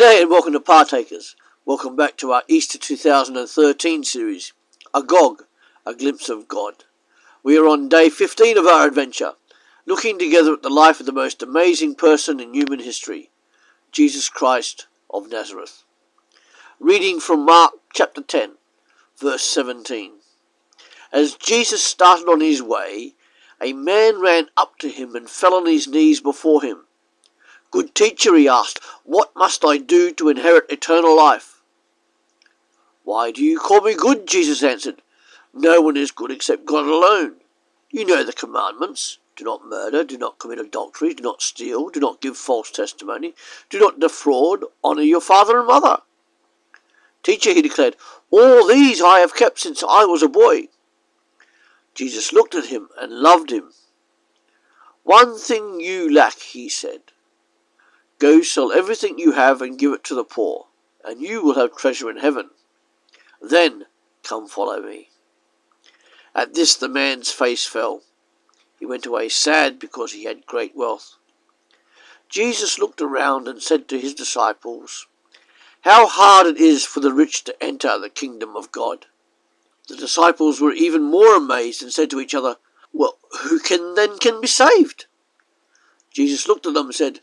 G'day and welcome to Partakers. Welcome back to our Easter 2013 series, AGOG, A Glimpse of God. We are on day 15 of our adventure, looking together at the life of the most amazing person in human history, Jesus Christ of Nazareth. Reading from Mark chapter 10, verse 17. As Jesus started on his way, a man ran up to him and fell on his knees before him. "Good teacher," he asked, "what must I do to inherit eternal life?" "Why do you call me good?" Jesus answered. "No one is good except God alone. You know the commandments. Do not murder, do not commit adultery, do not steal, do not give false testimony, do not defraud, honour your father and mother." "Teacher," he declared, "all these I have kept since I was a boy." Jesus looked at him and loved him. "One thing you lack," he said. "Go sell everything you have and give it to the poor, and you will have treasure in heaven. Then come follow me." At this the man's face fell. He went away sad because he had great wealth. Jesus looked around and said to his disciples, "How hard it is for the rich to enter the kingdom of God." The disciples were even more amazed and said to each other, "Well, who can be saved?" Jesus looked at them and said,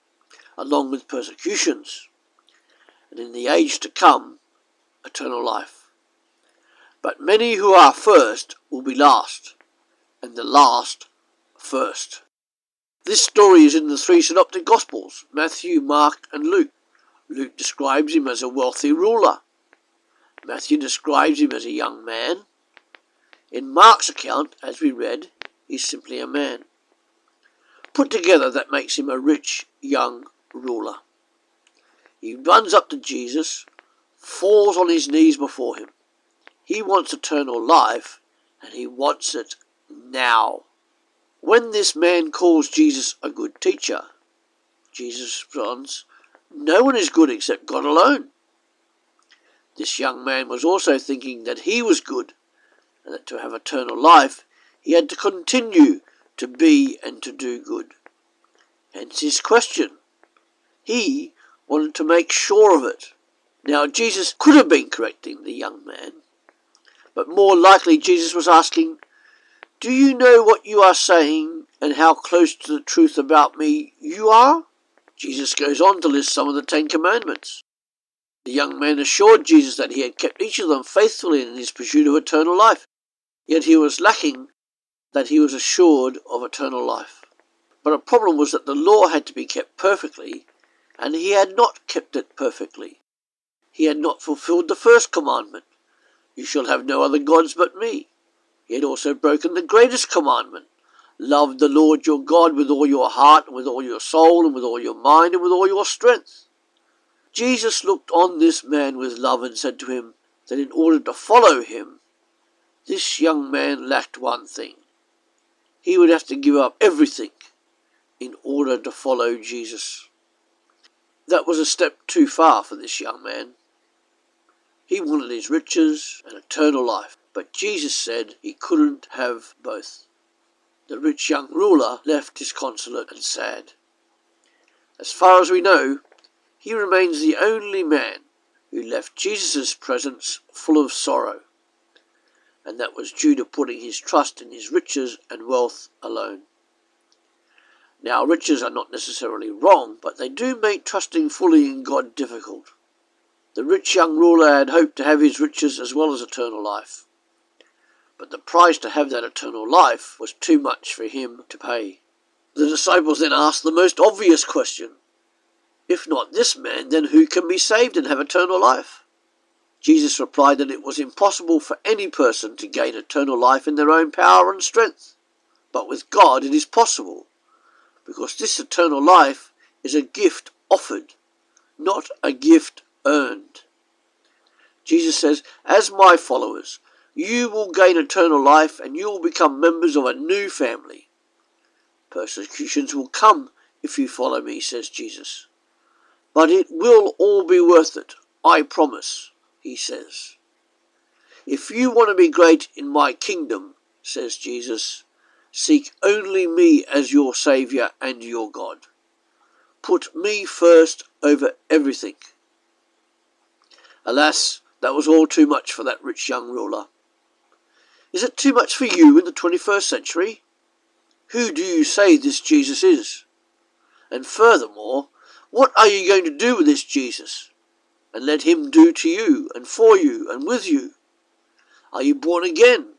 along with persecutions, and in the age to come, eternal life. But many who are first will be last, and the last first." This story is in the 3 synoptic gospels, Matthew, Mark and Luke. Luke describes him as a wealthy ruler. Matthew describes him as a young man. In Mark's account, as we read, he's simply a man. Put together, that makes him a rich young ruler. He runs up to Jesus, falls on his knees before him. He wants eternal life, and he wants it now. When this man calls Jesus a good teacher, Jesus responds, "No one is good except God alone." This young man was also thinking that he was good, and that to have eternal life, he had to continue to be and to do good. Hence his question. He wanted to make sure of it. Now, Jesus could have been correcting the young man, but more likely Jesus was asking, "Do you know what you are saying and how close to the truth about me you are?" Jesus goes on to list some of the 10 Commandments. The young man assured Jesus that he had kept each of them faithfully in his pursuit of eternal life, yet he was lacking that he was assured of eternal life. But a problem was that the law had to be kept perfectly, and he had not kept it perfectly. He had not fulfilled the first commandment, "You shall have no other gods but me." He had also broken the greatest commandment, "Love the Lord your God with all your heart, and with all your soul, and with all your mind, and with all your strength." Jesus looked on this man with love and said to him that in order to follow him, this young man lacked one thing. He would have to give up everything in order to follow Jesus. That was a step too far for this young man. He wanted his riches and eternal life, but Jesus said he couldn't have both. The rich young ruler left disconsolate and sad. As far as we know, he remains the only man who left Jesus' presence full of sorrow, and that was due to putting his trust in his riches and wealth alone. Now, riches are not necessarily wrong, but they do make trusting fully in God difficult. The rich young ruler had hoped to have his riches as well as eternal life, but the price to have that eternal life was too much for him to pay. The disciples then asked the most obvious question, "If not this man, then who can be saved and have eternal life?" Jesus replied that it was impossible for any person to gain eternal life in their own power and strength, but with God it is possible, because this eternal life is a gift offered, not a gift earned. Jesus says, as my followers, you will gain eternal life and you will become members of a new family. Persecutions will come if you follow me, says Jesus. But it will all be worth it, I promise, he says. If you want to be great in my kingdom, says Jesus, seek only me as your Saviour and your God. Put me first over everything. Alas, that was all too much for that rich young ruler. Is it too much for you in the 21st century? Who do you say this Jesus is? And furthermore, what are you going to do with this Jesus? And let him do to you and for you and with you? Are you born again?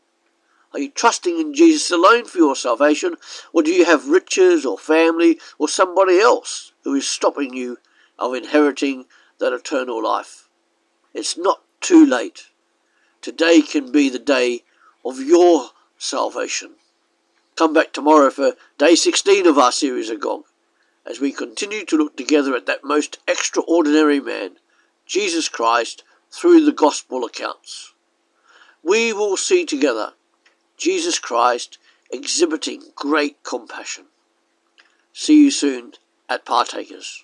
Are you trusting in Jesus alone for your salvation, or do you have riches or family or somebody else who is stopping you of inheriting that eternal life? It's not too late. Today can be the day of your salvation. Come back tomorrow for day 16 of our series AGOG, as we continue to look together at that most extraordinary man, Jesus Christ, through the gospel accounts. We will see together Jesus Christ exhibiting great compassion. See you soon at Partakers.